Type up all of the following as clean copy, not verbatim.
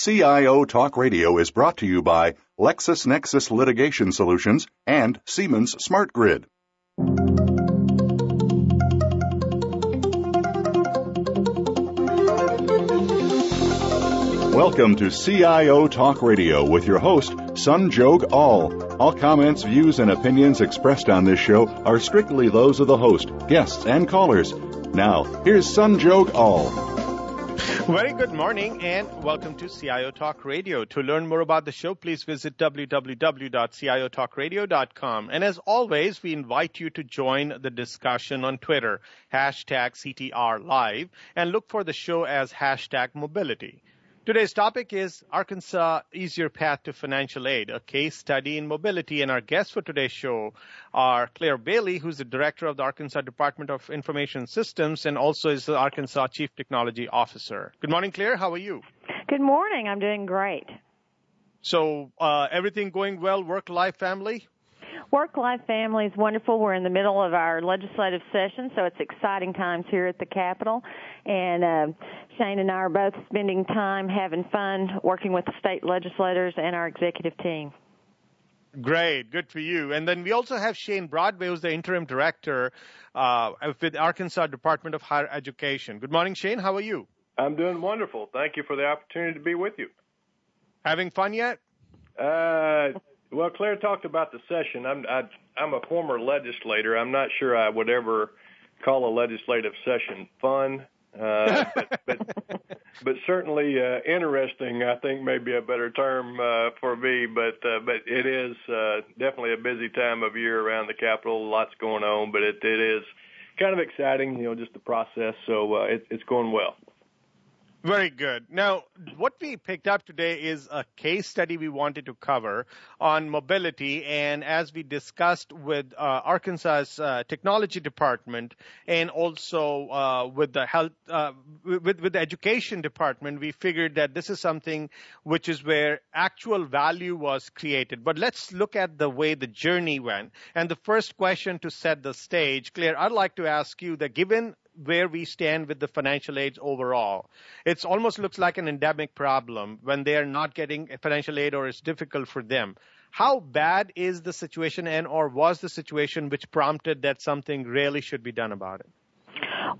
CIO Talk Radio is brought to you by LexisNexis Litigation Solutions and Siemens Smart Grid. Welcome to CIO Talk Radio with your host, Sanjog Aul. All comments, views, and opinions expressed on this show are strictly those of the host, guests, and callers. Now, here's Sanjog Aul. Very good morning, and welcome to CIO Talk Radio. To learn more about the show, please visit www.ciotalkradio.com. And as always, we invite you to join the discussion on Twitter, #CTRLive, and look for the show as #Mobility. Today's topic is Arkansas Easier Path to Financial Aid, a case study in mobility. And our guests for today's show are Claire Bailey, who's the director of the Arkansas Department of Information Systems and also is the Arkansas Chief Technology Officer. Good morning, Claire. How are you? Good morning. I'm doing great. So everything going well, work, life, family? Work-life family is wonderful. We're in the middle of our legislative session, so it's exciting times here at the Capitol. And Shane and I are both spending time having fun working with the state legislators and our executive team. Great. Good for you. And then we also have Shane Broadway, who's the interim director with the Arkansas Department of Higher Education. Good morning, Shane. How are you? I'm doing wonderful. Thank you for the opportunity to be with you. Having fun yet? Well, Claire talked about the session. I'm a former legislator. I'm not sure I would ever call a legislative session fun, but certainly interesting, I think, may be a better term for me. But it is definitely a busy time of year around the Capitol. Lots going on, but it is kind of exciting, just the process. So it's going well. Very good. Now, what we picked up today is a case study we wanted to cover on mobility. And as we discussed with Arkansas's technology department and also with the health, with the education department, we figured that this is something which is where actual value was created. But let's look at the way the journey went. And the first question to set the stage, Claire, I'd like to ask you that given where we stand with the financial aids overall, it almost looks like an endemic problem when they are not getting financial aid or it's difficult for them. How bad is the situation and or was the situation which prompted that something really should be done about it?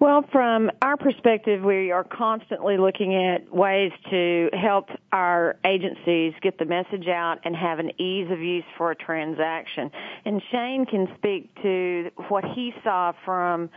Well, from our perspective, we are constantly looking at ways to help our agencies get the message out and have an ease of use for a transaction. And Shane can speak to what he saw from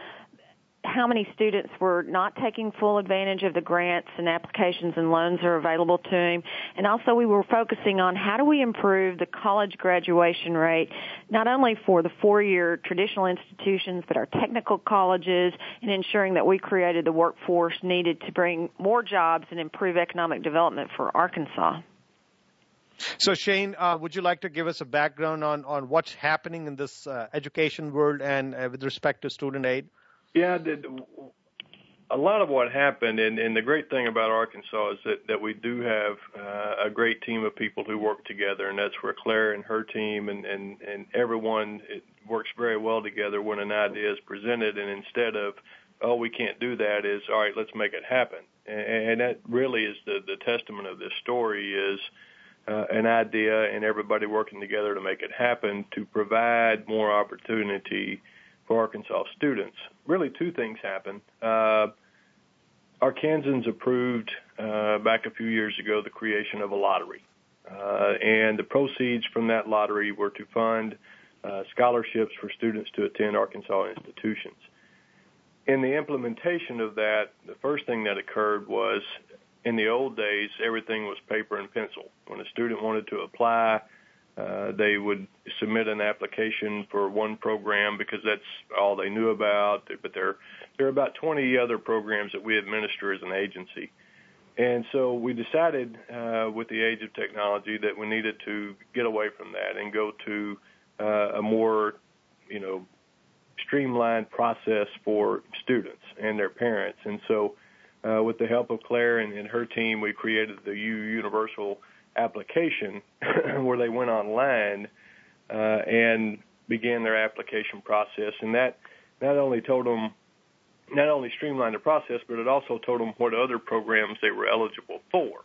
how many students were not taking full advantage of the grants and applications and loans are available to them. And also we were focusing on how do we improve the college graduation rate, not only for the four-year traditional institutions, but our technical colleges, and ensuring that we created the workforce needed to bring more jobs and improve economic development for Arkansas. So, Shane, would you like to give us a background on what's happening in this education world and with respect to student aid? Yeah, a lot of what happened, and the great thing about Arkansas is that we do have a great team of people who work together, and that's where Claire and her team and everyone works very well together when an idea is presented, and instead of, oh, we can't do that, is, all right, let's make it happen. And that really is the testament of this story is an idea and everybody working together to make it happen to provide more opportunity for Arkansas students. Really, two things happened. Arkansans approved back a few years ago the creation of a lottery, and the proceeds from that lottery were to fund scholarships for students to attend Arkansas institutions. In the implementation of that, the first thing that occurred was, in the old days, everything was paper and pencil. When a student wanted to apply, they would submit an application for one program because that's all they knew about, but there are about 20 other programs that we administer as an agency. And so we decided with the age of technology that we needed to get away from that and go to a more, streamlined process for students and their parents. And so with the help of Claire and her team, we created the YOUniversal application where they went online and began their application process, and that not only streamlined the process, but it also told them what other programs they were eligible for.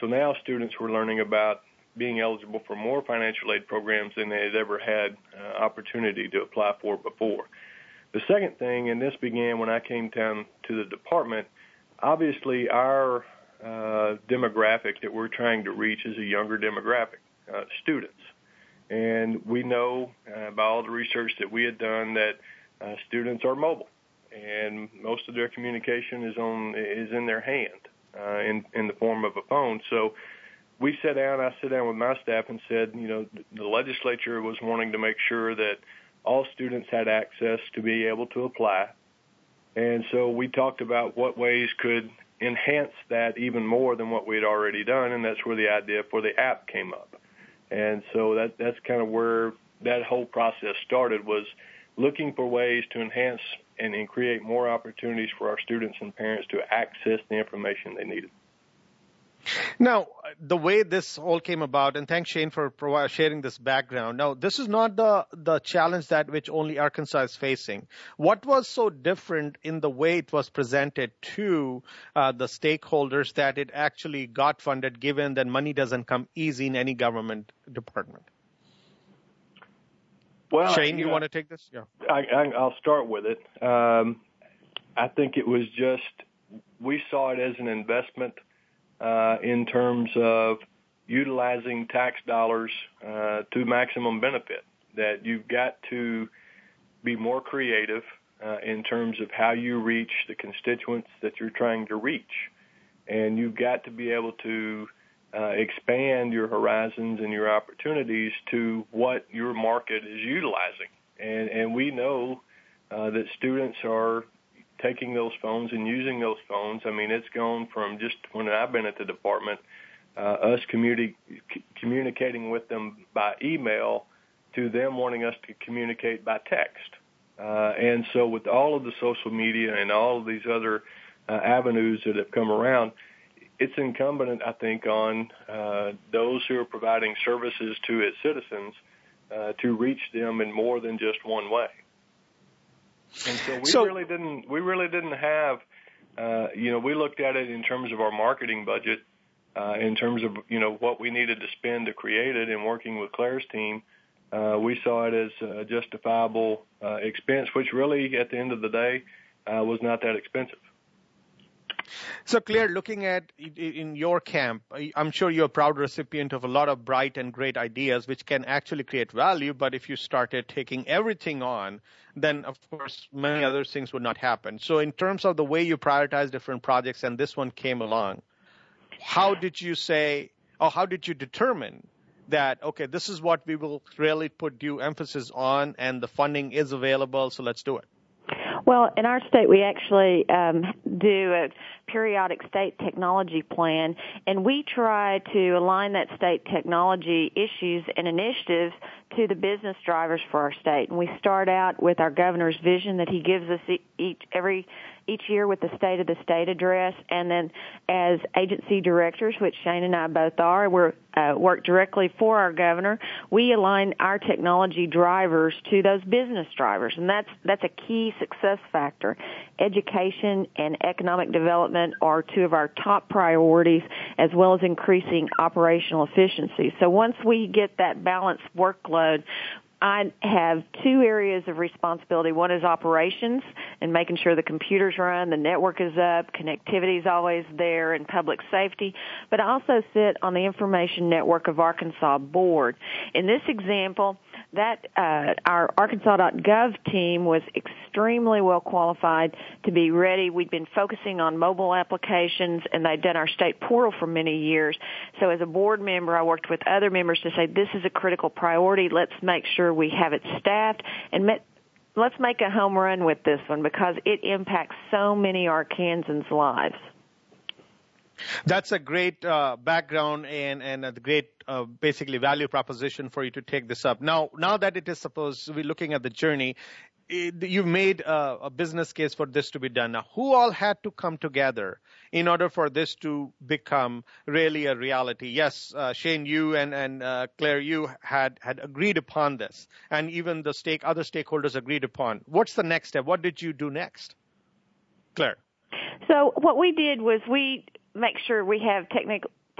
So So now students were learning about being eligible for more financial aid programs than they had ever had opportunity to apply for before. The second thing, and this began when I came down to the department, obviously our demographic that we're trying to reach is a younger demographic, students. And we know by all the research that we had done that students are mobile, and most of their communication is in their hand in the form of a phone. So we sat down, I sat down with my staff and said, you know, the legislature was wanting to make sure that all students had access to be able to apply. And so we talked about what ways could enhance that even more than what we had already done, and that's where the idea for the app came up. And so that's kind of where that whole process started, was looking for ways to enhance and create more opportunities for our students and parents to access the information they needed. Now, the way this all came about, and thanks, Shane, for sharing this background. Now, this is not the challenge that which only Arkansas is facing. What was so different in the way it was presented to the stakeholders that it actually got funded, given that money doesn't come easy in any government department? Well, Shane, you want to take this? Yeah, I'll start with it. I think it was just, we saw it as an investment in terms of utilizing tax dollars to maximum benefit, that you've got to be more creative in terms of how you reach the constituents that you're trying to reach. And you've got to be able to expand your horizons and your opportunities to what your market is utilizing. And we know that students are taking those phones and using those phones. I mean, it's gone from just when I've been at the department, us communicating with them by email to them wanting us to communicate by text. And so with all of the social media and all of these other avenues that have come around, it's incumbent, I think, on those who are providing services to its citizens to reach them in more than just one way. And so we really didn't have, we looked at it in terms of our marketing budget, in terms of, what we needed to spend to create it, and working with Claire's team, we saw it as a justifiable expense, which really at the end of the day was not that expensive. So, Claire, looking at in your camp, I'm sure you're a proud recipient of a lot of bright and great ideas which can actually create value. But if you started taking everything on, then, of course, many other things would not happen. So in terms of the way you prioritize different projects and this one came along, how did you say or how did you determine that, okay, this is what we will really put due emphasis on and the funding is available, so let's do it? Well, in our state, we actually do a periodic state technology plan, and we try to align that state technology issues and initiatives to the business drivers for our state. And we start out with our governor's vision that he gives us each year with the State of the State address, and then as agency directors, which Shane and I both are, we work directly for our governor, we align our technology drivers to those business drivers, and that's a key success factor. Education and economic development are two of our top priorities, as well as increasing operational efficiency. So once we get that balanced workload, I have two areas of responsibility. One is operations and making sure the computers run, the network is up, connectivity is always there, and public safety. But I also sit on the Information Network of Arkansas board. In this example, that our Arkansas.gov team was extremely well qualified to be ready. We'd been focusing on mobile applications, and they'd done our state portal for many years. So as a board member, I worked with other members to say, this is a critical priority. Let's make sure we have it staffed, and let's make a home run with this one because it impacts so many Arkansans' lives. That's a great background and a great basically value proposition for you to take this up. Now that it is supposed to be looking at the journey, you've made a business case for this to be done. Now, who all had to come together in order for this to become really a reality? Yes, Shane, you and Claire, you had agreed upon this, and even the other stakeholders agreed upon. What's the next step? What did you do next? Claire? So what we did was we make sure we have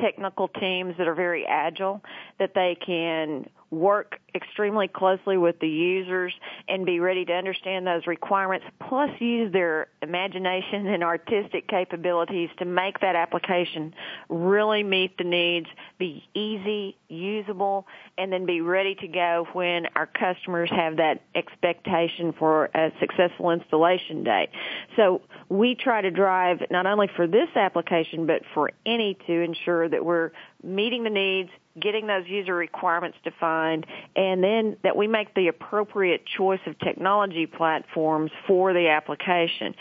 technical teams that are very agile, that they can work extremely closely with the users and be ready to understand those requirements, plus use their imagination and artistic capabilities to make that application really meet the needs, be easy, usable, and then be ready to go when our customers have that expectation for a successful installation date. So we try to drive not only for this application but for any to ensure that we're meeting the needs, getting those user requirements defined, and then that we make the appropriate choice of technology platforms for the application.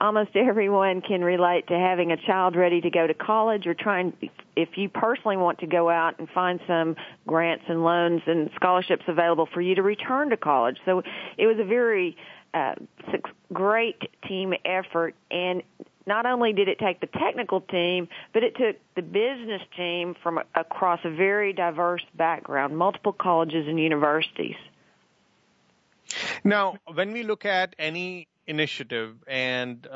Almost everyone can relate to having a child ready to go to college or trying, if you personally want to go out and find some grants and loans and scholarships available for you to return to college. So it was a very great team effort, and not only did it take the technical team, but it took the business team from across a very diverse background, multiple colleges and universities. Now, when we look at any initiative, and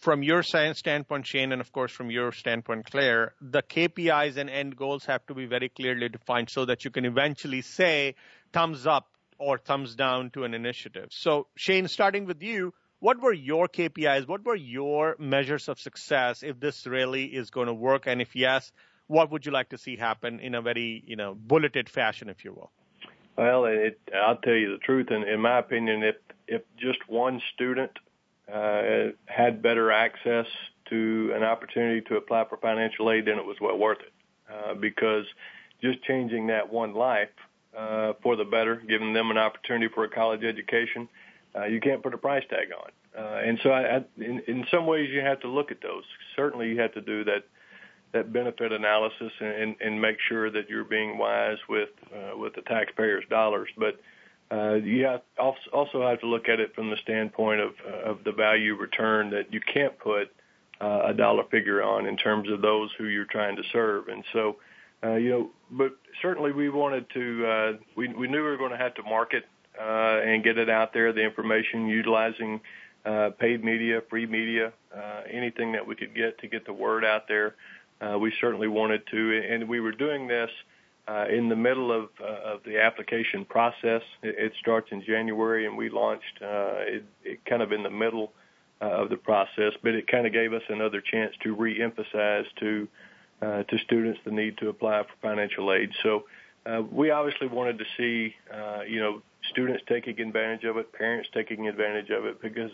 from your standpoint, Shane, and of course from your standpoint, Claire, the KPIs and end goals have to be very clearly defined so that you can eventually say thumbs up or thumbs down to an initiative. So, Shane, starting with you, what were your KPIs? What were your measures of success if this really is going to work? And if yes, what would you like to see happen in a very, bulleted fashion, if you will? Well, I'll tell you the truth. In my opinion, if just one student had better access to an opportunity to apply for financial aid, then it was well worth it. Because just changing that one life for the better, giving them an opportunity for a college education, you can't put a price tag on. And so in some ways you have to look at those. Certainly you have to do that benefit analysis and make sure that you're being wise with the taxpayers' dollars. But you also have to look at it from the standpoint of the value return that you can't put a dollar figure on in terms of those who you're trying to serve. And so, but certainly we wanted to, we knew we were going to have to market and get it out there, the information, utilizing paid media, free media, anything that we could get to get the word out there. We certainly wanted to, and we were doing this in the middle of the application process. It starts in January, and we launched it kind of in the middle of the process, but it kind of gave us another chance to reemphasize to students the need to apply for financial aid. So we obviously wanted to see, students taking advantage of it, parents taking advantage of it, because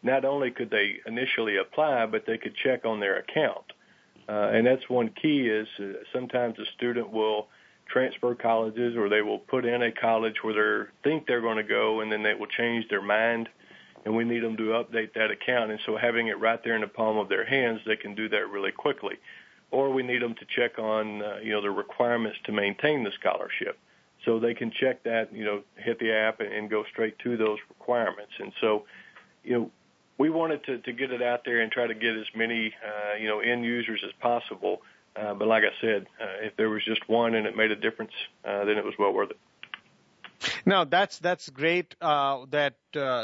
not only could they initially apply, but they could check on their account. And that's one key is sometimes a student will transfer colleges or they will put in a college where they think they're going to go, and then they will change their mind, and we need them to update that account. And so having it right there in the palm of their hands, they can do that really quickly. Or we need them to check on, the requirements to maintain the scholarship. So they can check that, hit the app and go straight to those requirements. And so, we wanted to get it out there and try to get as many, end users as possible. But like I said, if there was just one and it made a difference, then it was well worth it. Now, that's great that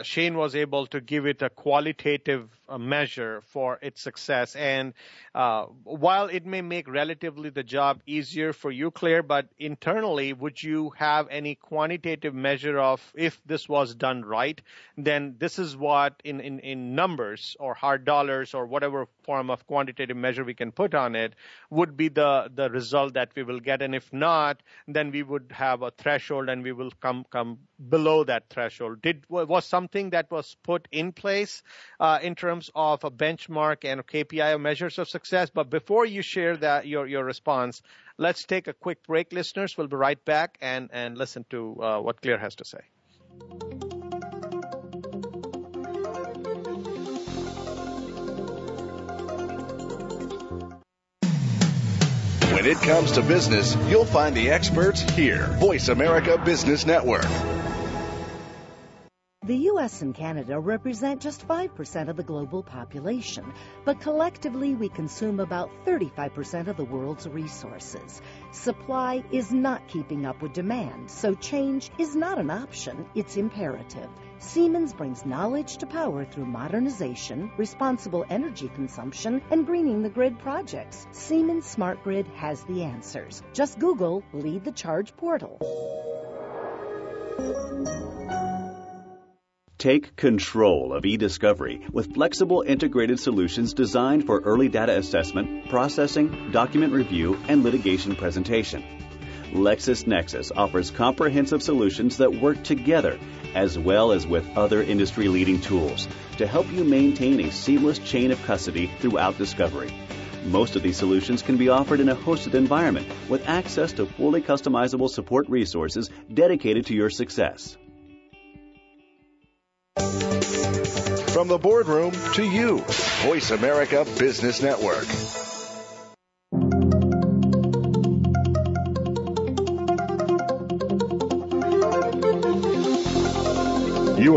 Shane was able to give it a qualitative measure for its success. And while it may make relatively the job easier for you, Claire, but internally, would you have any quantitative measure of if this was done right, then this is what in numbers or hard dollars or whatever form of quantitative measure we can put on it would be the result that we will get. And if not, then we would have a threshold and we will come below that threshold. Was something that was put in place in terms of a benchmark and KPI measures of success? But before you share that your response, let's take a quick break, listeners. We'll be right back and listen to what Claire has to say. When it comes to business, you'll find the experts here. Voice America Business Network. The U.S. and Canada represent just 5% of the global population, but collectively we consume about 35% of the world's resources. Supply is not keeping up with demand, so change is not an option, it's imperative. Siemens brings knowledge to power through modernization, responsible energy consumption, and greening the grid projects. Siemens Smart Grid has the answers. Just Google Lead the Charge portal. Take control of e-discovery with flexible integrated solutions designed for early data assessment, processing, document review, and litigation presentation. LexisNexis offers comprehensive solutions that work together as well as with other industry-leading tools to help you maintain a seamless chain of custody throughout discovery. Most of these solutions can be offered in a hosted environment with access to fully customizable support resources dedicated to your success. From the boardroom to you, Voice America Business Network. You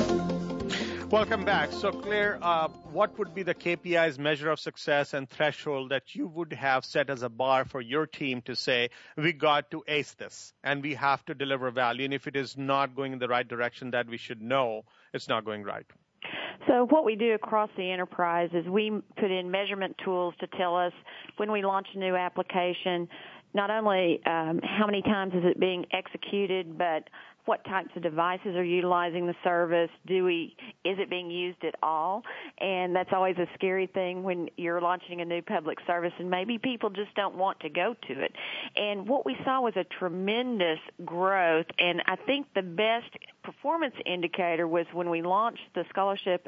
Welcome back. So, Claire, what would be the KPIs, measure of success, and threshold that you would have set as a bar for your team to say, we got to ace this, and we have to deliver value, and if it is not going in the right direction, that we should know it's not going right? So what we do across the enterprise is we put in measurement tools to tell us when we launch a new application, not only how many times is it being executed, but what types of devices are utilizing the service? Is it being used at all? And that's always a scary thing when you're launching a new public service and maybe people just don't want to go to it. And what we saw was a tremendous growth, and I think the best performance indicator was when we launched the scholarship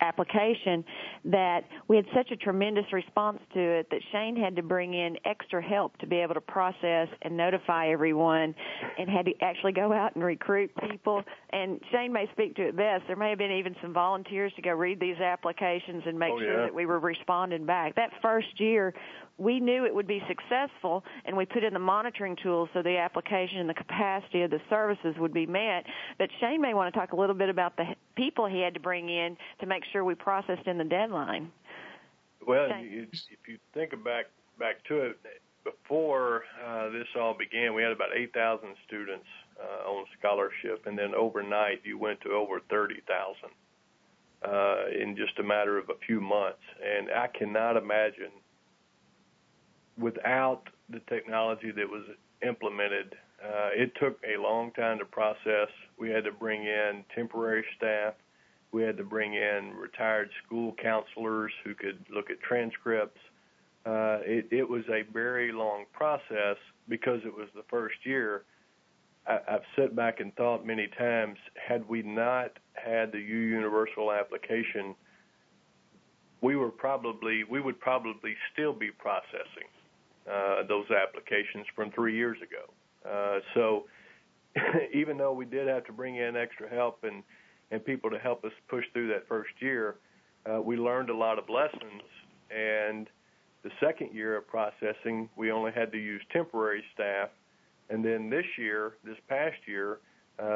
application, that we had such a tremendous response to it that Shane had to bring in extra help to be able to process and notify everyone, and had to actually go out and recruit people. And Shane may speak to it best. There may have been even some volunteers to go read these applications and make sure that we were responding back. That first year, we knew it would be successful, and we put in the monitoring tools so the application and the capacity of the services would be met. But Shane may want to talk a little bit about the people he had to bring in to make sure we processed in the deadline. Well, if you think back to it, before this all began, we had about 8,000 students on scholarship, and then overnight you went to over 30,000 in just a matter of a few months. And I cannot imagine, without the technology that was implemented, it took a long time to process. We had to bring in temporary staff. We had to bring in retired school counselors who could look at transcripts. It was a very long process because it was the first year. I've sat back and thought many times, had we not had the YOUniversal application, we would probably still be processing those applications from 3 years ago. So even though we did have to bring in extra help and people to help us push through that first year, we learned a lot of lessons. And the second year of processing, we only had to use temporary staff. And then this past year,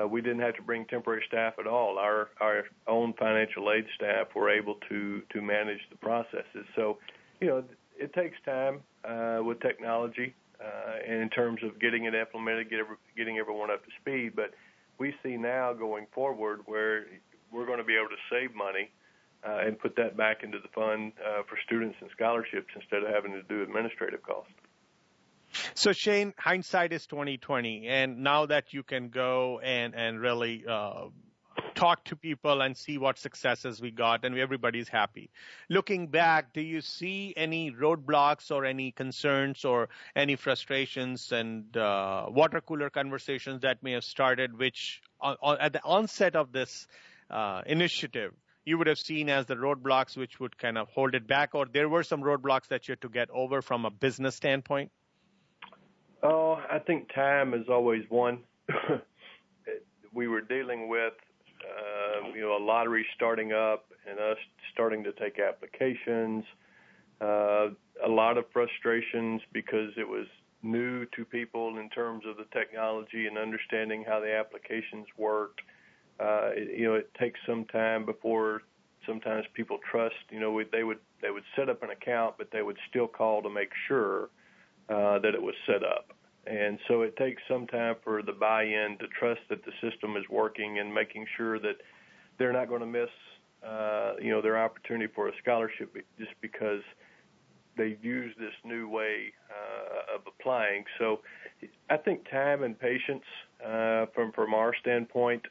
we didn't have to bring temporary staff at all. Our own financial aid staff were able to manage the processes. So, it takes time with technology and in terms of getting it implemented, getting everyone up to speed. But we see now going forward where we're going to be able to save money and put that back into the fund for students and scholarships instead of having to do administrative costs. So, Shane, hindsight is 20/20, and now that you can go and really talk to people and see what successes we got, and everybody's happy. Looking back, do you see any roadblocks or any concerns or any frustrations and water cooler conversations that may have started, which at the onset of this initiative, you would have seen as the roadblocks which would kind of hold it back, or there were some roadblocks that you had to get over from a business standpoint? Oh, I think time is always one. We were dealing with a lottery starting up and us starting to take applications, a lot of frustrations because it was new to people in terms of the technology and understanding how the applications worked. It takes some time before sometimes people trust. They would set up an account, but they would still call to make sure that it was set up. And so it takes some time for the buy-in to trust that the system is working and making sure that they're not going to miss, their opportunity for a scholarship just because they use this new way of applying. So I think time and patience from our standpoint,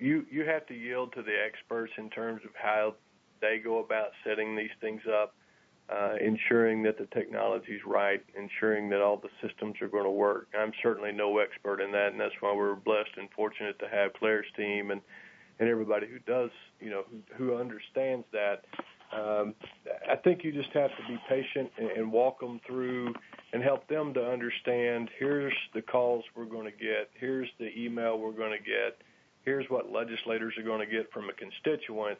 you have to yield to the experts in terms of how they go about setting these things up, ensuring that the technology's right, ensuring that all the systems are going to work. I'm certainly no expert in that, and that's why we're blessed and fortunate to have Claire's team and everybody who does, who understands that. I think you just have to be patient and walk them through and help them to understand, here's the calls we're going to get, here's the email we're going to get, here's what legislators are going to get from a constituent,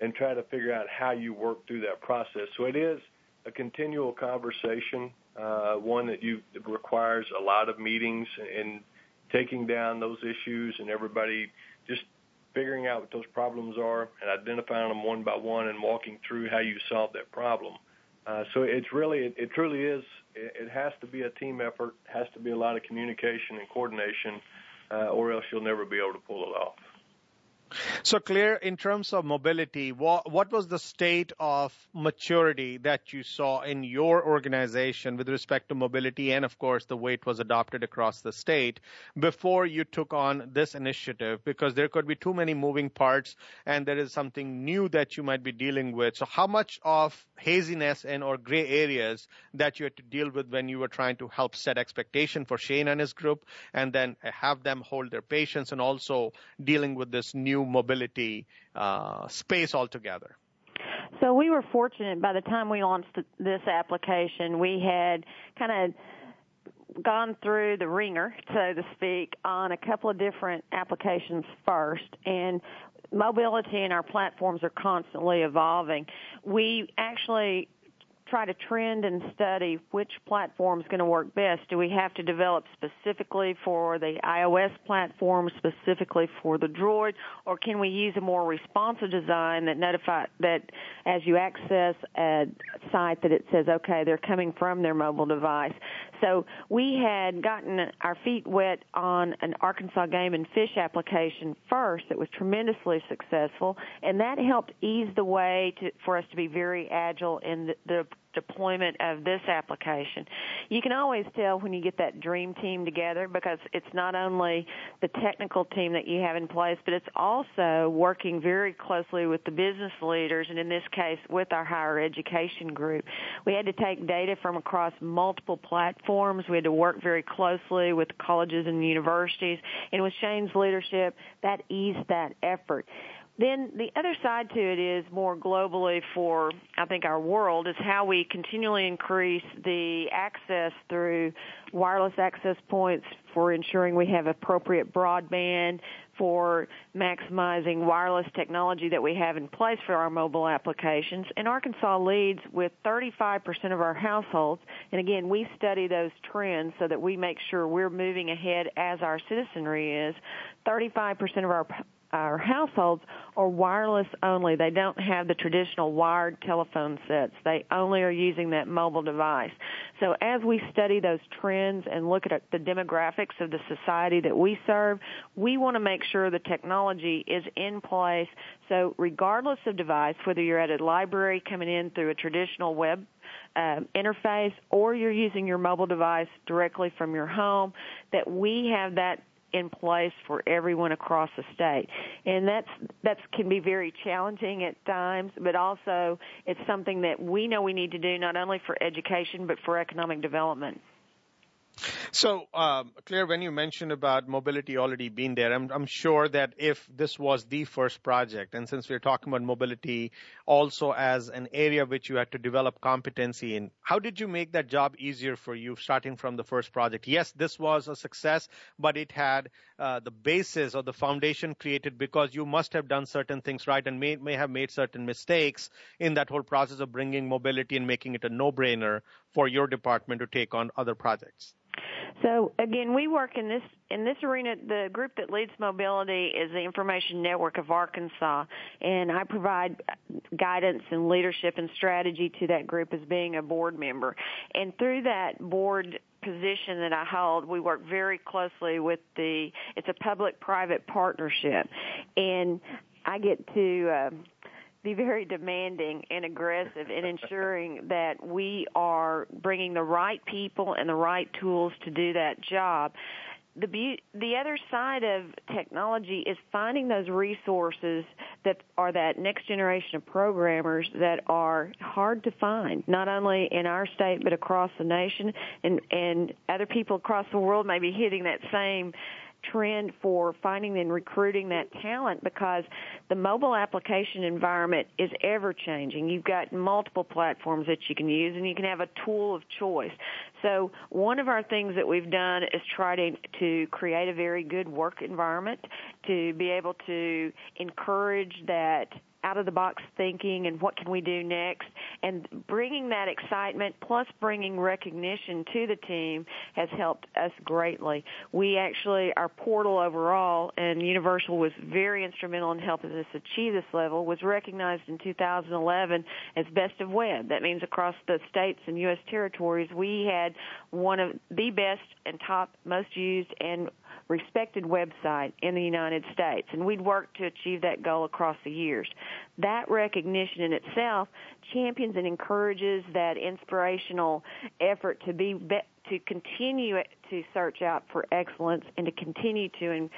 and try to figure out how you work through that process. So it is a continual conversation, one that requires a lot of meetings and taking down those issues and everybody just figuring out what those problems are and identifying them one by one and walking through how you solve that problem. So it's really, it truly is, it has to be a team effort, has to be a lot of communication and coordination, or else you'll never be able to pull it off. So, Claire, in terms of mobility, what was the state of maturity that you saw in your organization with respect to mobility and, of course, the way it was adopted across the state before you took on this initiative? Because there could be too many moving parts and there is something new that you might be dealing with. So how much of haziness and or gray areas that you had to deal with when you were trying to help set expectation for Shane and his group and then have them hold their patience and also dealing with this new mobility space altogether? So we were fortunate. By the time we launched this application, we had kind of gone through the ringer, so to speak, on a couple of different applications first. And mobility and our platforms are constantly evolving. We actually try to trend and study which platform is going to work best. Do we have to develop specifically for the iOS platform, specifically for the Droid, or can we use a more responsive design that notify that as you access a site that it says, okay, they're coming from their mobile device. So we had gotten our feet wet on an Arkansas Game and Fish application first that was tremendously successful, and that helped ease the way for us to be very agile in the deployment of this application. You can always tell when you get that dream team together because it's not only the technical team that you have in place, but it's also working very closely with the business leaders and in this case with our higher education group. We had to take data from across multiple platforms. We had to work very closely with colleges and universities, and with Shane's leadership, that eased that effort. Then the other side to it is more globally for, I think, our world is how we continually increase the access through wireless access points for ensuring we have appropriate broadband, for maximizing wireless technology that we have in place for our mobile applications. And Arkansas leads with 35% of our households. And again, we study those trends so that we make sure we're moving ahead as our citizenry is. 35% of our households are wireless only. They don't have the traditional wired telephone sets. They only are using that mobile device. So as we study those trends and look at the demographics of the society that we serve, we want to make sure the technology is in place. So regardless of device, whether you're at a library coming in through a traditional web interface or you're using your mobile device directly from your home, that we have that in place for everyone across the state. And that can be very challenging at times, but also it's something that we know we need to do not only for education but for economic development. So, Claire, when you mentioned about mobility already being there, I'm sure that if this was the first project, and since we're talking about mobility also as an area which you had to develop competency in, how did you make that job easier for you starting from the first project? Yes, this was a success, but it had the basis or the foundation created because you must have done certain things right and may have made certain mistakes in that whole process of bringing mobility and making it a no-brainer for your department to take on other projects. So again, we work in this arena. The group that leads mobility is the Information Network of Arkansas, and I provide guidance and leadership and strategy to that group as being a board member. And through that board position that I hold, we work very closely with it's a public-private partnership, and I get to be very demanding and aggressive in ensuring that we are bringing the right people and the right tools to do that job. The other side of technology is finding those resources that are that next generation of programmers that are hard to find, not only in our state but across the nation, and other people across the world may be hitting that same trend for finding and recruiting that talent, because the mobile application environment is ever changing. You've got multiple platforms that you can use, and you can have a tool of choice. So one of our things that we've done is try to create a very good work environment, to be able to encourage that out-of-the-box thinking and what can we do next, and bringing that excitement plus bringing recognition to the team has helped us greatly. We actually, our portal overall, and YOUniversal was very instrumental in helping us achieve this level, was recognized in 2011 as Best of Web. That means across the states and U.S. territories, we had one of the best and top, most used, and respected website in the United States, and we'd worked to achieve that goal across the years. That recognition in itself champions and encourages that inspirational effort to continue to search out for excellence and to continue to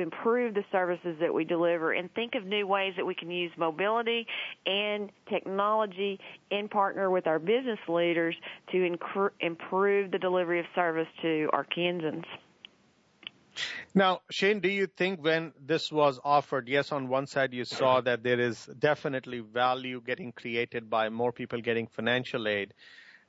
improve the services that we deliver, and think of new ways that we can use mobility and technology and partner with our business leaders to improve the delivery of service to Arkansans. Now, Shane, do you think when this was offered, yes, on one side you saw that there is definitely value getting created by more people getting financial aid,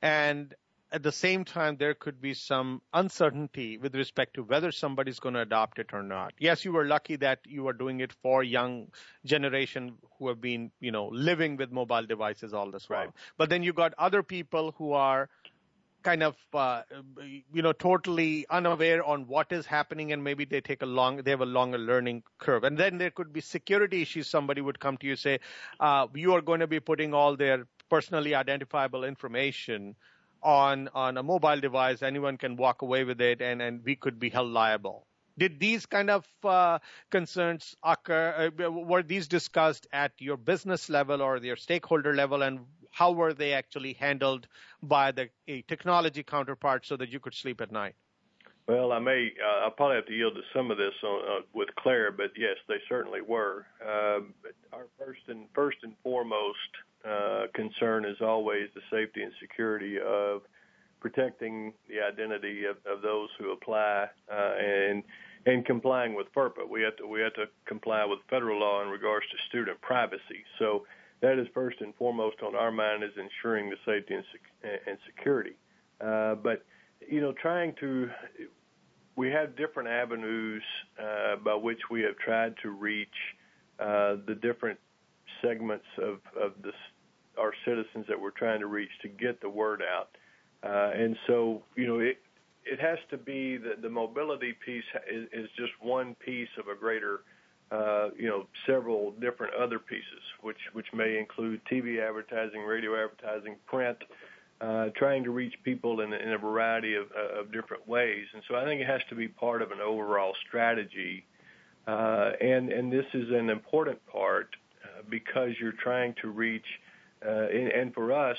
and at the same time there could be some uncertainty with respect to whether somebody's going to adopt it or not. Yes, you were lucky that you are doing it for young generation who have been, living with mobile devices all this while. Right. But then you got other people who are kind of, totally unaware on what is happening, and maybe they have a longer learning curve. And then there could be security issues. Somebody would come to you and say, you are going to be putting all their personally identifiable information on a mobile device. Anyone can walk away with it, and we could be held liable. Did these kind of concerns occur? Were these discussed at your business level or your stakeholder level, and how were they actually handled by a technology counterpart so that you could sleep at night? Well, I'll probably have to yield to some of this with Claire, but yes, they certainly were. Our first and foremost concern is always the safety and security of protecting the identity of those who apply and complying with FERPA. We have to comply with federal law in regards to student privacy. So that is first and foremost on our mind, is ensuring the safety and security. We have different avenues by which we have tried to reach the different segments of our citizens that we're trying to reach to get the word out. It has to be that the mobility piece is just one piece of a greater several different other pieces, which may include TV advertising, radio advertising, print, trying to reach people in a variety of different ways. And so I think it has to be part of an overall strategy. And this is an important part because you're trying to reach, and for us,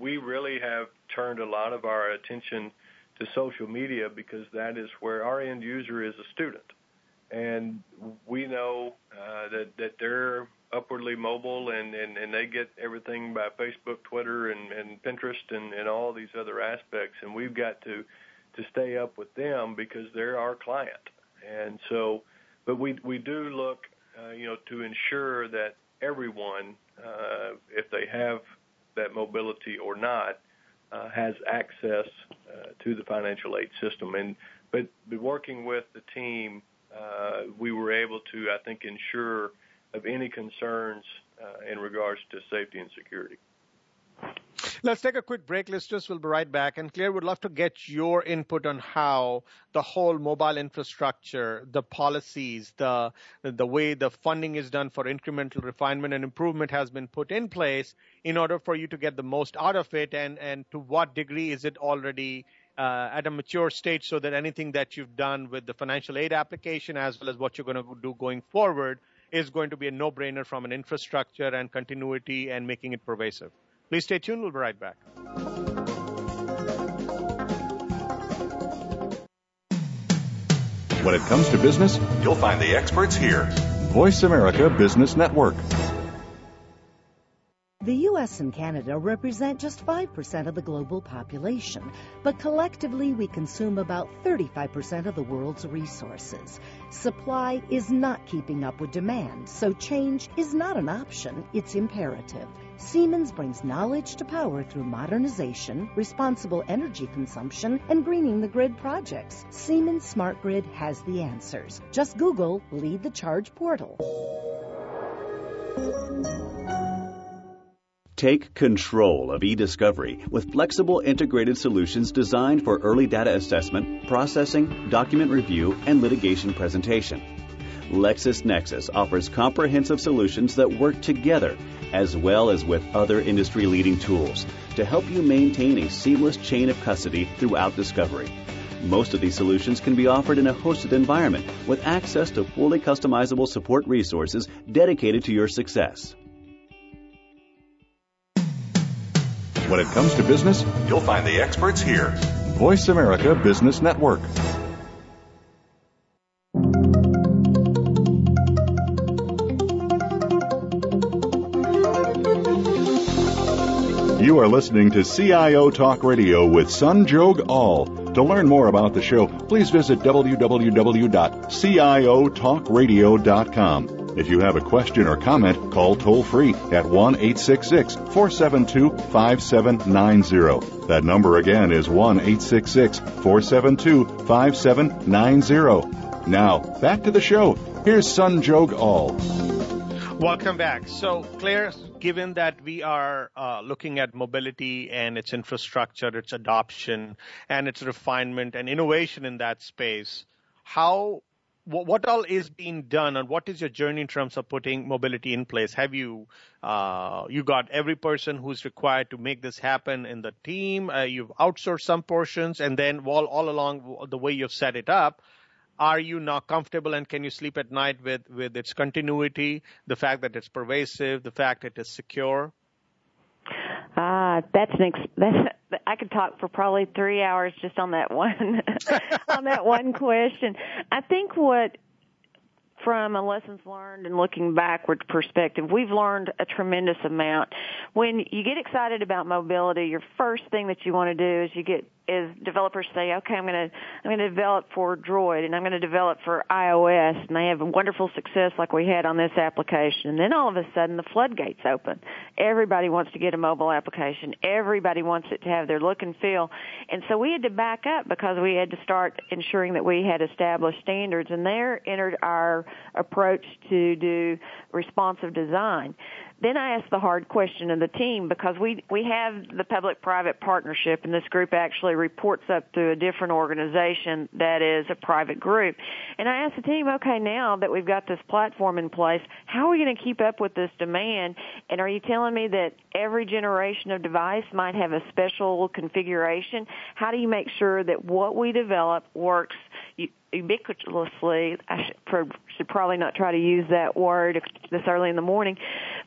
we really have turned a lot of our attention to social media because that is where our end user is a student. And we know that they're upwardly mobile and they get everything by Facebook, Twitter, and Pinterest and all these other aspects. And we've got to to stay up with them because they're our client. And so, but we do look, to ensure that everyone, if they have that mobility or not, has access to the financial aid system. And but working with the team, we were able to, I think, ensure of any concerns in regards to safety and security. Let's take a quick break. Listeners, we'll be right back. And Claire, would love to get your input on how the whole mobile infrastructure, the policies, the way the funding is done for incremental refinement and improvement has been put in place in order for you to get the most out of it, and to what degree is it already at a mature stage so that anything that you've done with the financial aid application as well as what you're going to do going forward is going to be a no-brainer from an infrastructure and continuity and making it pervasive. Please stay tuned. We'll be right back. When it comes to business, you'll find the experts here. Voice America Business Network. The U.S. and Canada represent just 5% of the global population, but collectively we consume about 35% of the world's resources. Supply is not keeping up with demand, so change is not an option, it's imperative. Siemens brings knowledge to power through modernization, responsible energy consumption, and greening the grid projects. Siemens Smart Grid has the answers. Just Google Lead the Charge portal. Take control of e-discovery with flexible integrated solutions designed for early data assessment, processing, document review, and litigation presentation. LexisNexis offers comprehensive solutions that work together as well as with other industry-leading tools to help you maintain a seamless chain of custody throughout discovery. Most of these solutions can be offered in a hosted environment with access to fully customizable support resources dedicated to your success. When it comes to business, you'll find the experts here. Voice America Business Network. You are listening to CIO Talk Radio with Sanjog Aul. To learn more about the show, please visit www.ciotalkradio.com. If you have a question or comment, call toll-free at 1-866-472-5790. That number again is 1-866-472-5790. Now, back to the show. Here's Sanjog Aul. Welcome back. So, Claire, given that we are looking at mobility and its infrastructure, its adoption, and its refinement and innovation in that space, what all is being done, and what is your journey in terms of putting mobility in place? Have you you got every person who's required to make this happen in the team? You've outsourced some portions, and then all along the way you've set it up, are you now comfortable and can you sleep at night with its continuity, the fact that it's pervasive, the fact that it's secure? I could talk for probably 3 hours just on that one, on that one question. I think from a lessons learned and looking backward perspective, we've learned a tremendous amount. When you get excited about mobility, your first thing that you want to do is developers say, okay, I'm going to develop for Droid and I'm going to develop for iOS, and they have a wonderful success like we had on this application. And then all of a sudden the floodgates open. Everybody wants to get a mobile application. Everybody wants it to have their look and feel. And so we had to back up because we had to start ensuring that we had established standards, and there entered our approach to do responsive design. Then I asked the hard question of the team, because we have the public-private partnership, and this group actually reports up to a different organization that is a private group. And I asked the team, okay, now that we've got this platform in place, how are we going to keep up with this demand? And are you telling me that every generation of device might have a special configuration? How do you make sure that what we develop works ubiquitously? I should probably not try to use that word this early in the morning,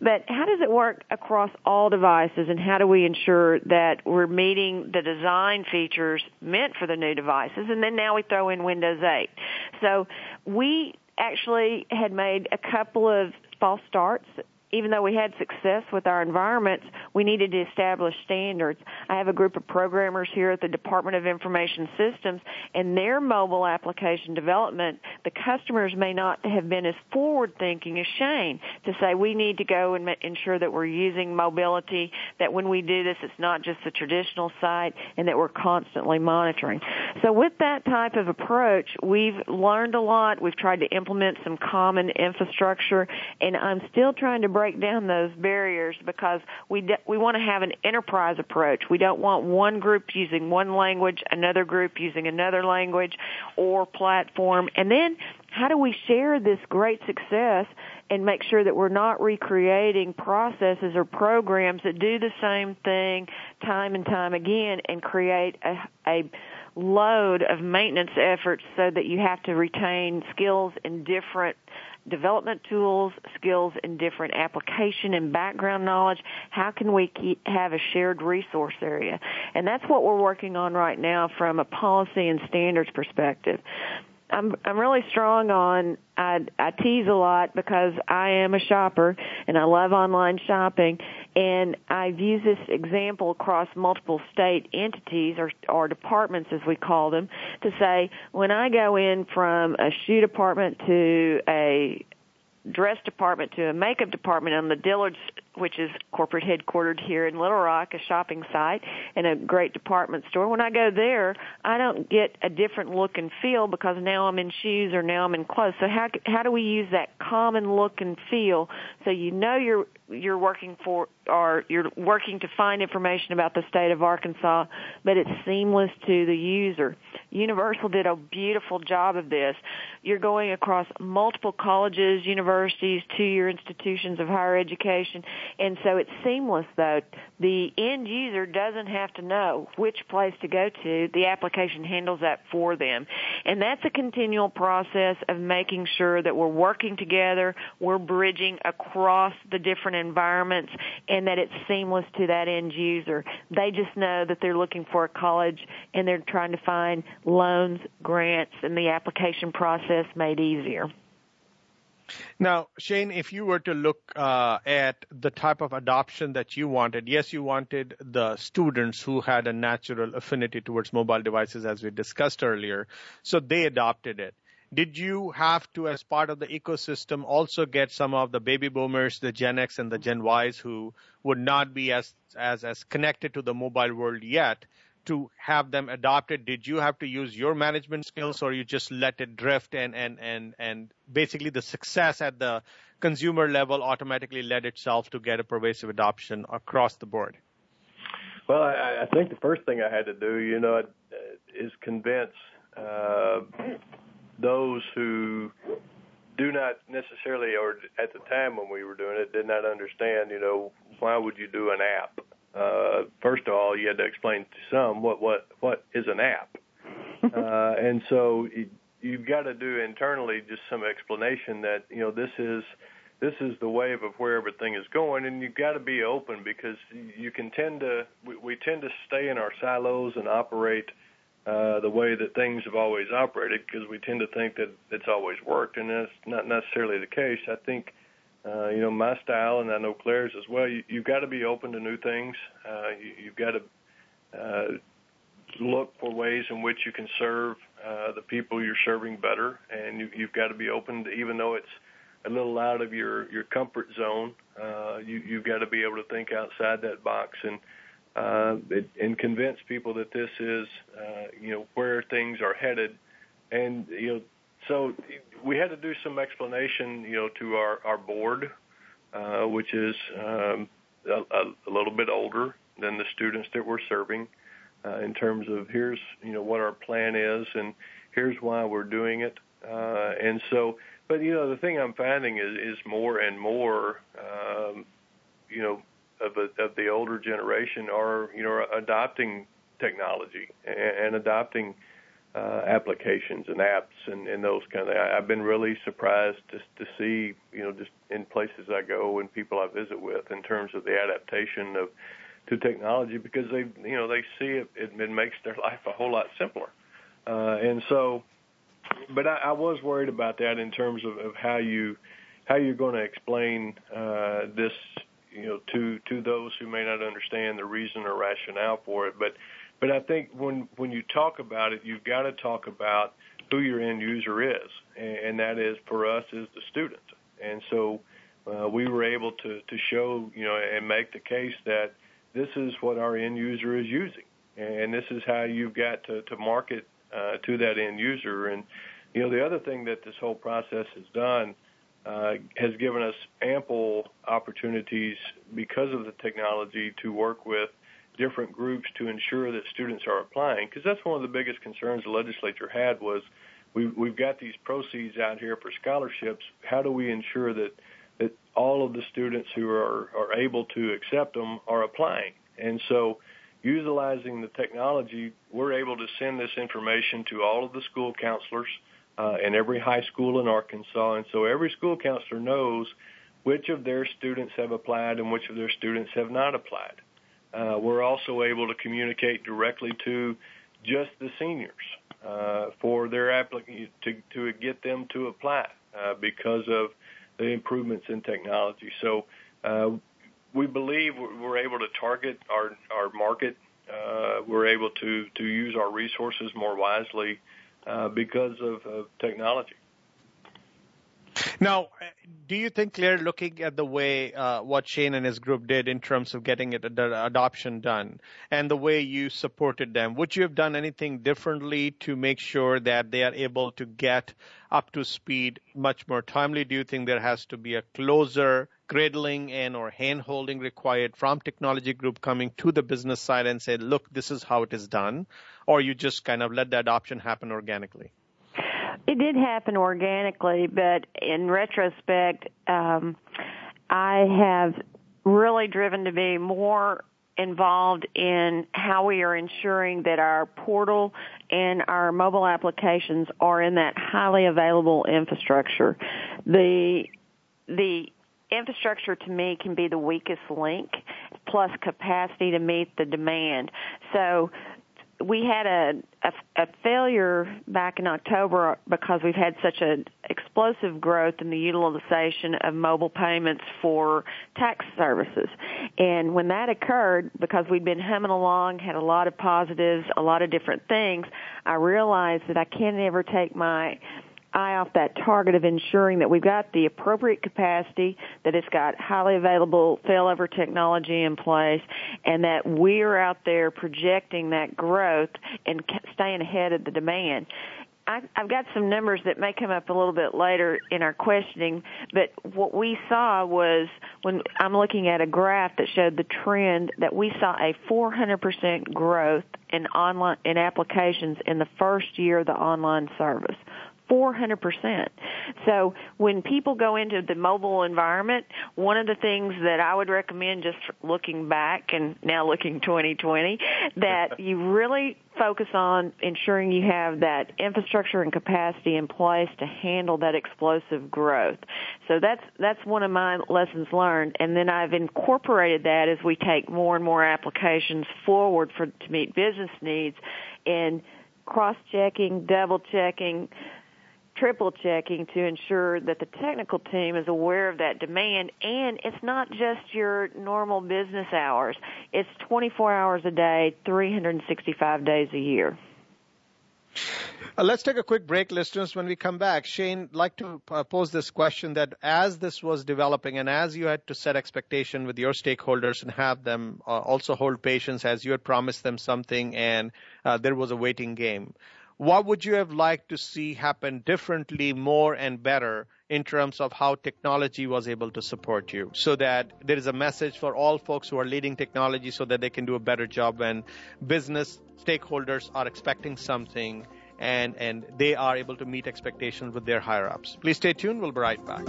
but how does it work across all devices, and how do we ensure that we're meeting the design features meant for the new devices? And then now we throw in Windows 8. So we actually had made a couple of false starts even though we had success with our environments, we needed to establish standards. I have a group of programmers here at the Department of Information Systems, and their mobile application development, the customers may not have been as forward-thinking as Shane to say we need to go and ensure that we're using mobility, that when we do this, it's not just the traditional site, and that we're constantly monitoring. So with that type of approach, we've learned a lot. We've tried to implement some common infrastructure, and I'm still trying to break down those barriers because we want to have an enterprise approach. We don't want one group using one language, another group using another language or platform. And then how do we share this great success and make sure that we're not recreating processes or programs that do the same thing time and time again and create a load of maintenance efforts so that you have to retain skills in different development tools, skills in different application and background knowledge? How can we have a shared resource area? And that's what we're working on right now from a policy and standards perspective. I'm really strong on, I tease a lot because I am a shopper and I love online shopping, and I've used this example across multiple state entities or departments as we call them to say when I go in from a shoe department to a dress department to a makeup department on the Dillard's, which is corporate headquartered here in Little Rock, a shopping site and a great department store. When I go there, I don't get a different look and feel because now I'm in shoes or now I'm in clothes. So how do we use that common look and feel so you know you're working for or you're working to find information about the state of Arkansas, but it's seamless to the user? YOUniversal did a beautiful job of this. You're going across multiple colleges, universities, two-year institutions of higher education, and so it's seamless, though. The end user doesn't have to know which place to go to. The application handles that for them. And that's a continual process of making sure that we're working together, we're bridging across the different environments, and that it's seamless to that end user. They just know that they're looking for a college and they're trying to find loans, grants, and the application process made easier. Now, Shane, if you were to look at the type of adoption that you wanted, yes, you wanted the students who had a natural affinity towards mobile devices, as we discussed earlier, so they adopted it. Did you have to, as part of the ecosystem, also get some of the baby boomers, the Gen X and the Gen Ys who would not be as connected to the mobile world yet to have them adopted? Did you have to use your management skills, or you just let it drift and basically the success at the consumer level automatically led itself to get a pervasive adoption across the board? Well, I think the first thing I had to do, is convince those who do not necessarily, or at the time when we were doing it, did not understand, why would you do an app? First of all, you had to explain to some what is an app. And so you've got to do internally just some explanation that, this is the wave of where everything is going, and you've got to be open because we tend to stay in our silos and operate the way that things have always operated because we tend to think that it's always worked, and that's not necessarily the case. I think my style, and I know Claire's as well, you've got to be open to new things. You've got to look for ways in which you can serve the people you're serving better, and you've got to be open to, even though it's a little out of your comfort zone, you've got to be able to think outside that box and convince people that this is, where things are headed. And, so we had to do some explanation, to our board, which is a little bit older than the students that we're serving, in terms of here's, what our plan is and here's why we're doing it. And so, but, the thing I'm finding is more and more, of the older generation are, adopting technology and adopting applications and apps and those kind of. I've been really surprised just to see, just in places I go and people I visit with in terms of the adaptation to technology because they see it makes their life a whole lot simpler. And so, but I was worried about that in terms of how you how you're going to explain this, to those who may not understand the reason or rationale for it. But I think when you talk about it, you've got to talk about who your end user is, and that is, for us, is the student. And so we were able to show, and make the case that this is what our end user is using, and this is how you've got to market to that end user. And, the other thing that this whole process has done has given us ample opportunities because of the technology to work with different groups to ensure that students are applying, because that's one of the biggest concerns the legislature had was we've got these proceeds out here for scholarships. How do we ensure that all of the students who are able to accept them are applying? And so utilizing the technology, we're able to send this information to all of the school counselors in every high school in Arkansas. And so every school counselor knows which of their students have applied and which of their students have not applied. We're also able to communicate directly to just the seniors for their applicant to get them to apply because of the improvements in technology. So we believe we're able to target our market. We're able to use our resources more wisely because of technology. Now, do you think, Claire, looking at the way what Shane and his group did in terms of getting the adoption done and the way you supported them, would you have done anything differently to make sure that they are able to get up to speed much more timely? Do you think there has to be a closer cradling and or hand-holding required from technology group coming to the business side and say, look, this is how it is done, or you just kind of let the adoption happen organically? It did happen organically, but in retrospect, I have really driven to be more involved in how we are ensuring that our portal and our mobile applications are in that highly available infrastructure. The infrastructure, to me, can be the weakest link, plus capacity to meet the demand. So we had a failure back in October because we've had such an explosive growth in the utilization of mobile payments for tax services. And when that occurred, because we'd been humming along, had a lot of positives, a lot of different things, I realized that I can't ever take my eye off that target of ensuring that we've got the appropriate capacity, that it's got highly available failover technology in place, and that we're out there projecting that growth and staying ahead of the demand. I've got some numbers that may come up a little bit later in our questioning, but what we saw was, when I'm looking at a graph that showed the trend, that we saw a 400% growth in applications in the first year of the online service. 400%. So when people go into the mobile environment, one of the things that I would recommend, just looking back and now looking 2020, that you really focus on ensuring you have that infrastructure and capacity in place to handle that explosive growth. So that's one of my lessons learned. And then I've incorporated that as we take more and more applications forward to meet business needs, in cross-checking, double-checking, triple-checking to ensure that the technical team is aware of that demand, and it's not just your normal business hours. It's 24 hours a day, 365 days a year. Let's take a quick break, listeners. When we come back, Shane, I'd like to pose this question that as this was developing and as you had to set expectation with your stakeholders and have them also hold patience, as you had promised them something and there was a waiting game, what would you have liked to see happen differently, more and better in terms of how technology was able to support you, so that there is a message for all folks who are leading technology so that they can do a better job when business stakeholders are expecting something and they are able to meet expectations with their higher-ups? Please stay tuned. We'll be right back.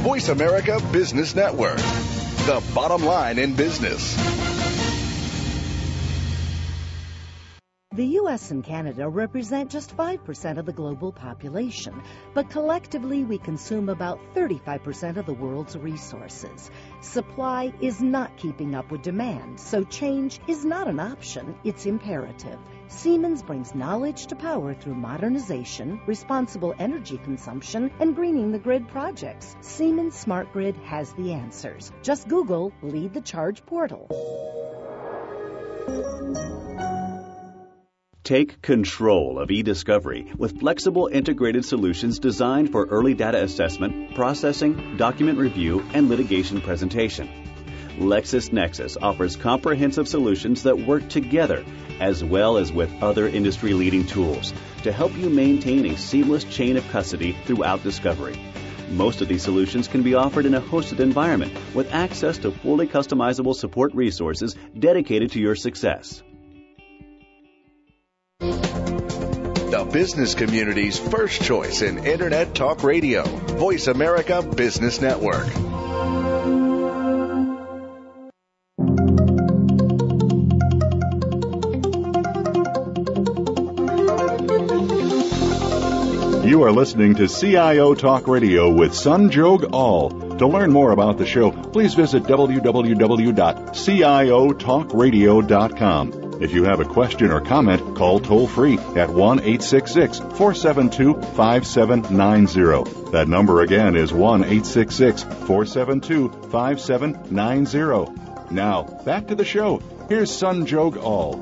Voice America Business Network, the bottom line in business. The U.S. and Canada represent just 5% of the global population, but collectively we consume about 35% of the world's resources. Supply is not keeping up with demand, so change is not an option, it's imperative. Siemens brings knowledge to power through modernization, responsible energy consumption, and greening the grid projects. Siemens Smart Grid has the answers. Just Google Lead the Charge portal. Take control of e-discovery with flexible integrated solutions designed for early data assessment, processing, document review, and litigation presentation. LexisNexis offers comprehensive solutions that work together as well as with other industry-leading tools to help you maintain a seamless chain of custody throughout discovery. Most of these solutions can be offered in a hosted environment with access to fully customizable support resources dedicated to your success. The business community's first choice in Internet Talk Radio, Voice America Business Network. You are listening to CIO Talk Radio with Sanjog Aul. To learn more about the show, please visit www.ciotalkradio.com. If you have a question or comment, call toll-free at 1-866-472-5790. That number again is 1-866-472-5790. Now, back to the show. Here's Sanjog Aul.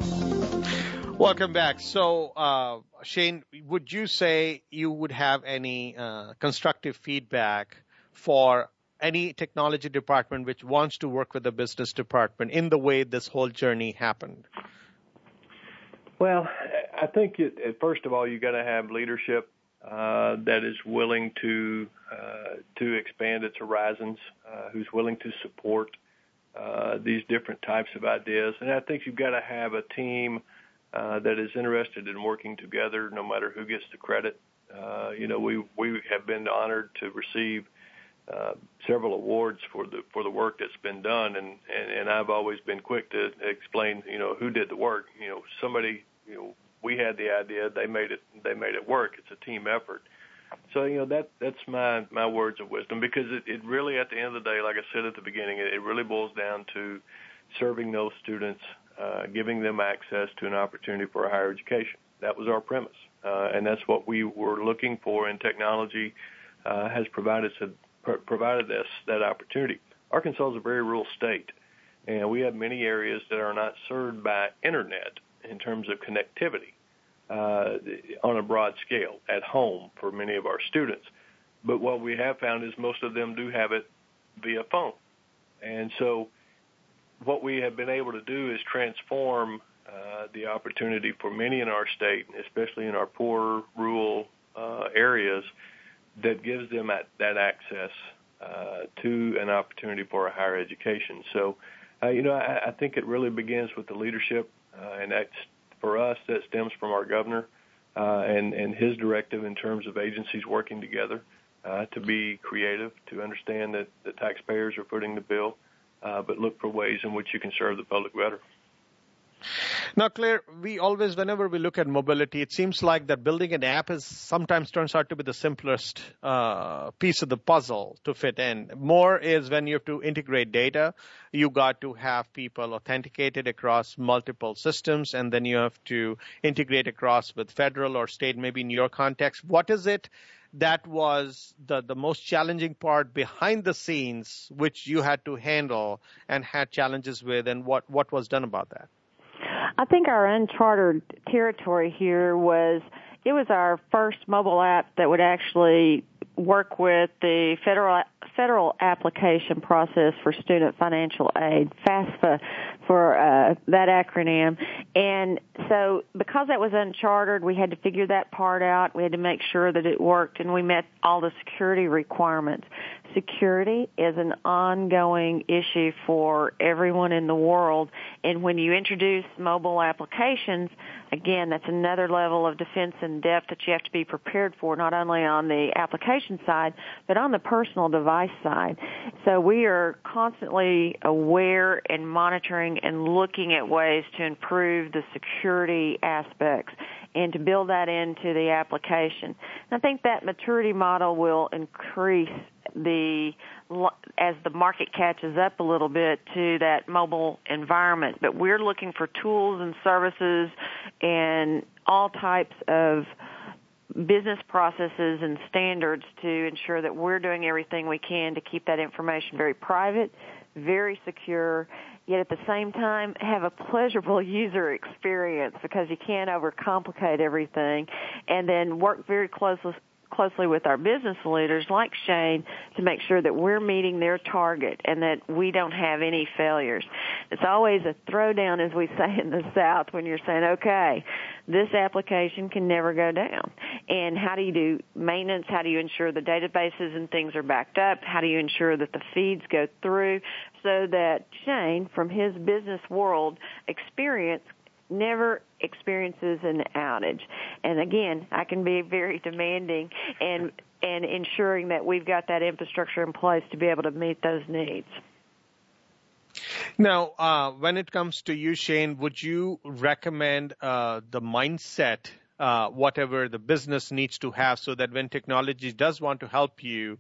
Welcome back. So, Shane, would you say you would have any constructive feedback for any technology department which wants to work with the business department in the way this whole journey happened? Well, I think, first of all, you've got to have leadership that is willing to expand its horizons, who's willing to support these different types of ideas. And I think you've got to have a team that is interested in working together, no matter who gets the credit. We have been honored to receive several awards for the work that's been done, and I've always been quick to explain, who did the work. Somebody, we had the idea, they made it work. It's a team effort. So, that's my words of wisdom, because it really, at the end of the day, like I said at the beginning, it really boils down to serving those students, giving them access to an opportunity for a higher education. That was our premise, and that's what we were looking for, and technology has provided us that opportunity. Arkansas is a very rural state, and we have many areas that are not served by internet in terms of connectivity on a broad scale at home for many of our students. But what we have found is most of them do have it via phone. And so what we have been able to do is transform the opportunity for many in our state, especially in our poor rural areas, that gives them that access to an opportunity for a higher education. So, I think it really begins with the leadership, and that's, for us, that stems from our governor and his directive in terms of agencies working together to be creative, to understand that the taxpayers are footing the bill, but look for ways in which you can serve the public better. Now, Claire, whenever we look at mobility, it seems like that building an app sometimes turns out to be the simplest piece of the puzzle to fit in. More is when you have to integrate data, you got to have people authenticated across multiple systems, and then you have to integrate across with federal or state, maybe in your context. What is it that was the most challenging part behind the scenes, which you had to handle and had challenges with, and what was done about that? I think our uncharted territory here was our first mobile app that would actually work with the federal application process for student financial aid, FAFSA for that acronym. And so because that was uncharted, we had to figure that part out. We had to make sure that it worked and we met all the security requirements. Security is an ongoing issue for everyone in the world. And when you introduce mobile applications, again, that's another level of defense in depth that you have to be prepared for, not only on the application side, but on the personal device side. So we are constantly aware and monitoring and looking at ways to improve the security aspects and to build that into the application. And I think that maturity model will increase as the market catches up a little bit to that mobile environment. But we're looking for tools and services and all types of business processes and standards to ensure that we're doing everything we can to keep that information very private, very secure, yet at the same time have a pleasurable user experience, because you can't overcomplicate everything, and then work very closely with our business leaders like Shane to make sure that we're meeting their target and that we don't have any failures. It's always a throwdown, as we say in the South, when you're saying, okay, this application can never go down. And how do you do maintenance? How do you ensure the databases and things are backed up? How do you ensure that the feeds go through, so that Shane, from his business world experience, never experiences an outage? And again, I can be very demanding and ensuring that we've got that infrastructure in place to be able to meet those needs. Now, when it comes to you, Shane, would you recommend the mindset, whatever the business needs to have, so that when technology does want to help you,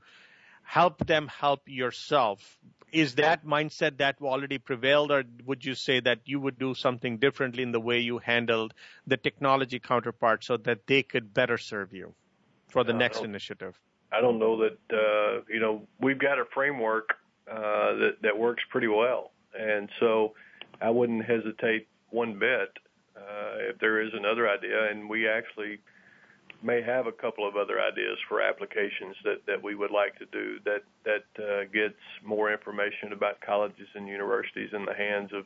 help them help yourself? Is that mindset that already prevailed, or would you say that you would do something differently in the way you handled the technology counterpart so that they could better serve you for the next initiative? I don't know that, we've got a framework that works pretty well. And so I wouldn't hesitate one bit if there is another idea. And we actually may have a couple of other ideas for applications that we would like to do that gets more information about colleges and universities in the hands of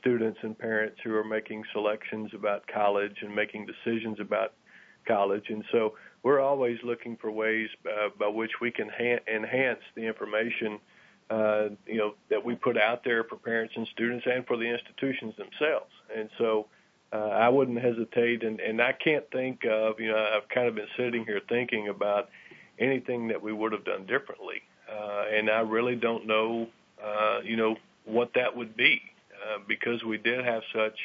students and parents who are making selections about college and making decisions about college. And so we're always looking for ways by which we can enhance the information that we put out there for parents and students and for the institutions themselves. And so I wouldn't hesitate, and I can't think of, I've kind of been sitting here thinking about anything that we would have done differently, and I really don't know, what that would be, because we did have such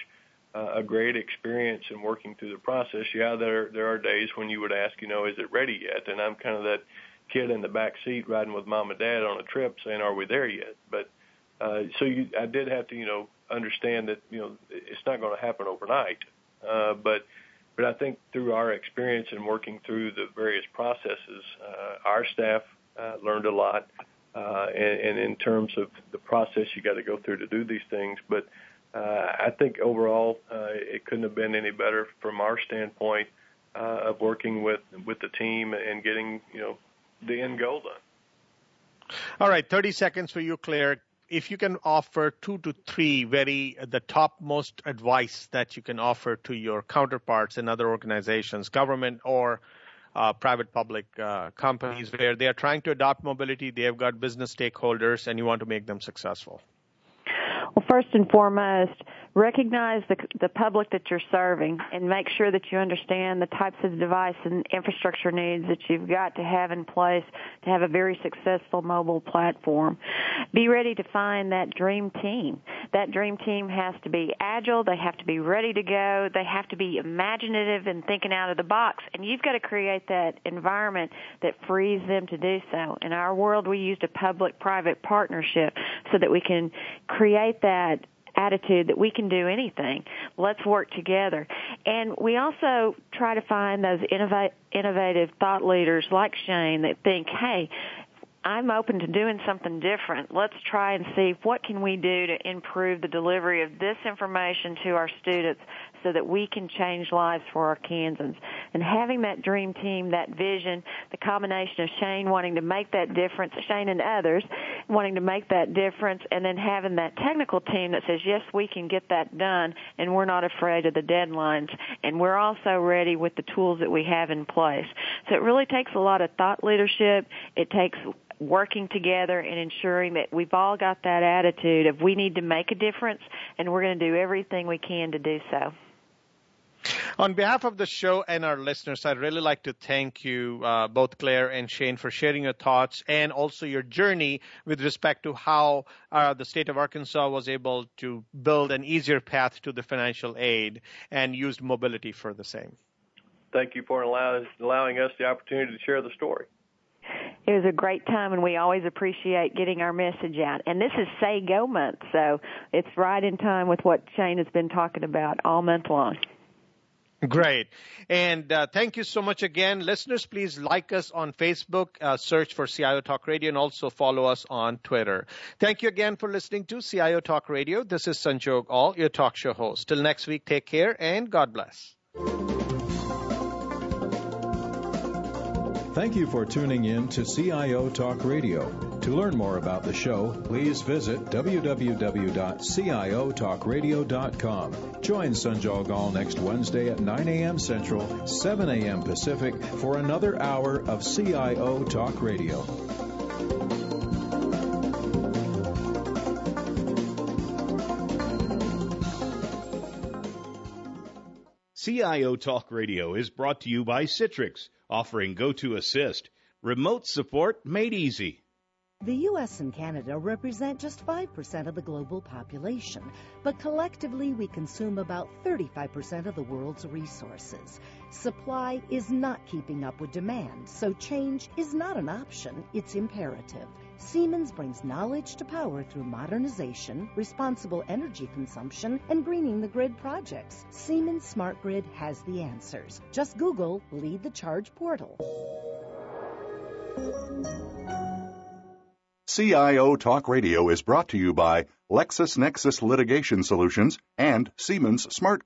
a great experience in working through the process. Yeah, there are days when you would ask, is it ready yet? And I'm kind of that kid in the back seat riding with mom and dad on a trip saying, are we there yet? But I did have to, understand that it's not going to happen overnight, but I think through our experience in working through the various processes, our staff learned a lot, and in terms of the process you got to go through to do these things. But I think overall it couldn't have been any better from our standpoint of working with the team and getting the end goal done. All right, 30 seconds for you, Claire. If you can offer 2 to 3 the topmost advice that you can offer to your counterparts in other organizations, government or private public companies, where they are trying to adopt mobility, they have got business stakeholders, and you want to make them successful. Well, first and foremost, recognize the public that you're serving, and make sure that you understand the types of device and infrastructure needs that you've got to have in place to have a very successful mobile platform. Be ready to find that dream team. That dream team has to be agile. They have to be ready to go. They have to be imaginative and thinking out of the box. And you've got to create that environment that frees them to do so. In our world, we used a public-private partnership so that we can create that attitude that we can do anything. Let's work together. And we also try to find those innovative thought leaders like Shane that think, hey, I'm open to doing something different. Let's try and see what can we do to improve the delivery of this information to our students so that we can change lives for our Kansans. And having that dream team, that vision, the combination of Shane wanting to make that difference, Shane and others wanting to make that difference, and then having that technical team that says, yes, we can get that done, and we're not afraid of the deadlines, and we're also ready with the tools that we have in place. So it really takes a lot of thought leadership. It takes working together and ensuring that we've all got that attitude of we need to make a difference, and we're going to do everything we can to do so. On behalf of the show and our listeners, I'd really like to thank you, both Claire and Shane, for sharing your thoughts and also your journey with respect to how the state of Arkansas was able to build an easier path to the financial aid and used mobility for the same. Thank you for allowing us the opportunity to share the story. It was a great time, and we always appreciate getting our message out. And this is Say Go Month, so it's right in time with what Shane has been talking about all month long. Great. And thank you so much again. Listeners, please like us on Facebook, search for CIO Talk Radio, and also follow us on Twitter. Thank you again for listening to CIO Talk Radio. This is Sanjog Aul, your talk show host. Till next week, take care and God bless. Thank you for tuning in to CIO Talk Radio. To learn more about the show, please visit www.ciotalkradio.com. Join Sanjog Aul next Wednesday at 9 a.m. Central, 7 a.m. Pacific for another hour of CIO Talk Radio. CIO Talk Radio is brought to you by Citrix, offering GoToAssist, remote support made easy. The U.S. and Canada represent just 5% of the global population, but collectively we consume about 35% of the world's resources. Supply is not keeping up with demand, so change is not an option, it's imperative. Siemens brings knowledge to power through modernization, responsible energy consumption, and greening the grid projects. Siemens Smart Grid has the answers. Just Google Lead the Charge portal. CIO Talk Radio is brought to you by LexisNexis Litigation Solutions and Siemens Smart Grid.